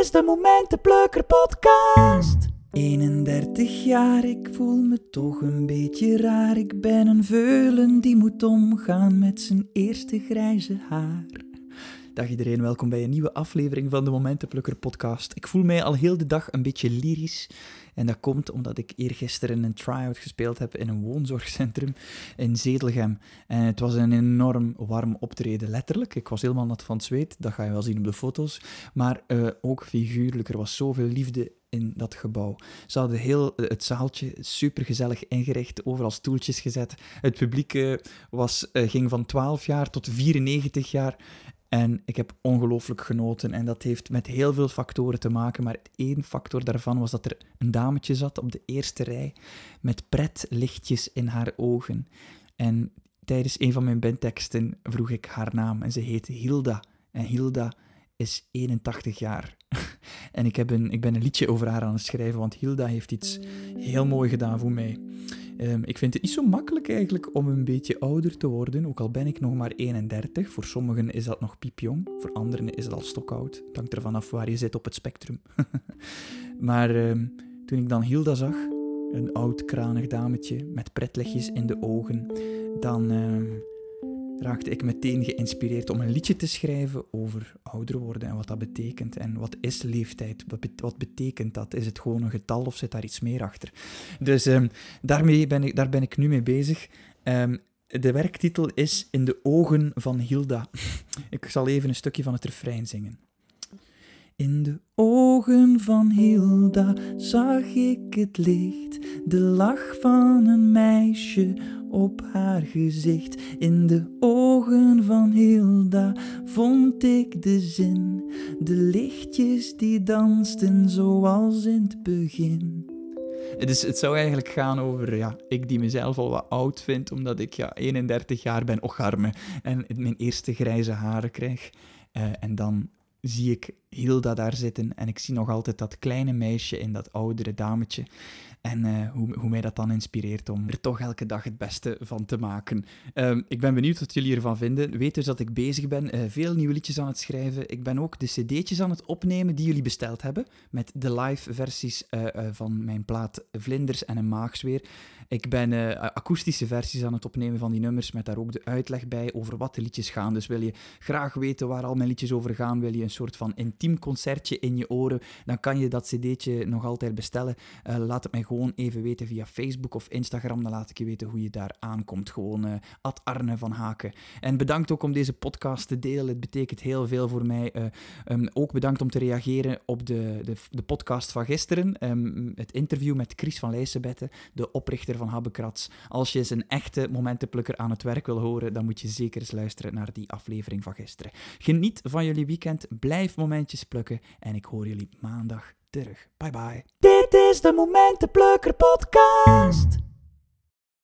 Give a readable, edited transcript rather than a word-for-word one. is de Momentenplukker podcast. 31 jaar, ik voel me toch een beetje raar. Ik ben een veulen die moet omgaan met zijn eerste grijze haar. Dag iedereen, welkom bij een nieuwe aflevering van de Momentenplukker podcast. Ik voel mij al heel de dag een beetje lyrisch. En dat komt omdat ik eergisteren een try-out gespeeld heb in een woonzorgcentrum in Zedelgem. En het was een enorm warm optreden, letterlijk. Ik was helemaal nat van het zweet, dat ga je wel zien op de foto's. Maar ook figuurlijk, er was zoveel liefde in dat gebouw. Ze hadden heel het zaaltje supergezellig ingericht, overal stoeltjes gezet. Het publiek ging van 12 jaar tot 94 jaar. En ik heb ongelooflijk genoten en dat heeft met heel veel factoren te maken, maar één factor daarvan was dat er een dametje zat op de eerste rij met pretlichtjes in haar ogen. En tijdens een van mijn bandteksten vroeg ik haar naam en ze heette Hilda. En Hilda is 81 jaar. En ik ben een liedje over haar aan het schrijven, want Hilda heeft iets heel moois gedaan voor mij. Ik vind het niet zo makkelijk eigenlijk om een beetje ouder te worden, ook al ben ik nog maar 31. Voor sommigen is dat nog piepjong, voor anderen is het al stokoud. Het hangt ervan af waar je zit op het spectrum. Maar toen ik dan Hilda zag, een oud kranig dametje met pretlichtjes in de ogen, dan raakte ik meteen geïnspireerd om een liedje te schrijven over ouder worden en wat dat betekent. En wat is leeftijd? Wat betekent dat? Is het gewoon een getal of zit daar iets meer achter? Dus daar ben ik nu mee bezig. De werktitel is In de ogen van Hilda. Ik zal even een stukje van het refrein zingen. In de ogen van Hilda zag ik het licht, de lach van een meisje op haar gezicht. In de ogen van Hilda vond ik de zin, de lichtjes die dansten zoals in het begin. Dus het zou eigenlijk gaan over, ik die mezelf al wat oud vind, omdat ik 31 jaar ben, ocharme, en mijn eerste grijze haren krijg. En dan zie ik Hilda daar zitten en ik zie nog altijd dat kleine meisje in dat oudere dametje. En hoe mij dat dan inspireert om er toch elke dag het beste van te maken. Ik ben benieuwd wat jullie ervan vinden. Weet dus dat ik bezig ben. Veel nieuwe liedjes aan het schrijven. Ik ben ook de cd'tjes aan het opnemen die jullie besteld hebben. Met de live versies van mijn plaat Vlinders en een Maagsweer. Ik ben akoestische versies aan het opnemen van die nummers. Met daar ook de uitleg bij over wat de liedjes gaan. Dus wil je graag weten waar al mijn liedjes over gaan. Wil je een soort van intiem concertje in je oren. Dan kan je dat cd'tje nog altijd bestellen. Laat het mij gewoon even weten via Facebook of Instagram. Dan laat ik je weten hoe je daar aankomt. Gewoon @Arne van Haken. En bedankt ook om deze podcast te delen. Het betekent heel veel voor mij. Ook bedankt om te reageren op de podcast van gisteren. Het interview met Chris van Lijssenbetten, de oprichter van Habbekrats. Als je eens een echte momentenplukker aan het werk wil horen, dan moet je zeker eens luisteren naar die aflevering van gisteren. Geniet van jullie weekend. Blijf momentjes plukken. En ik hoor jullie maandag terug. Bye bye. Dit is de Momentenplukker podcast.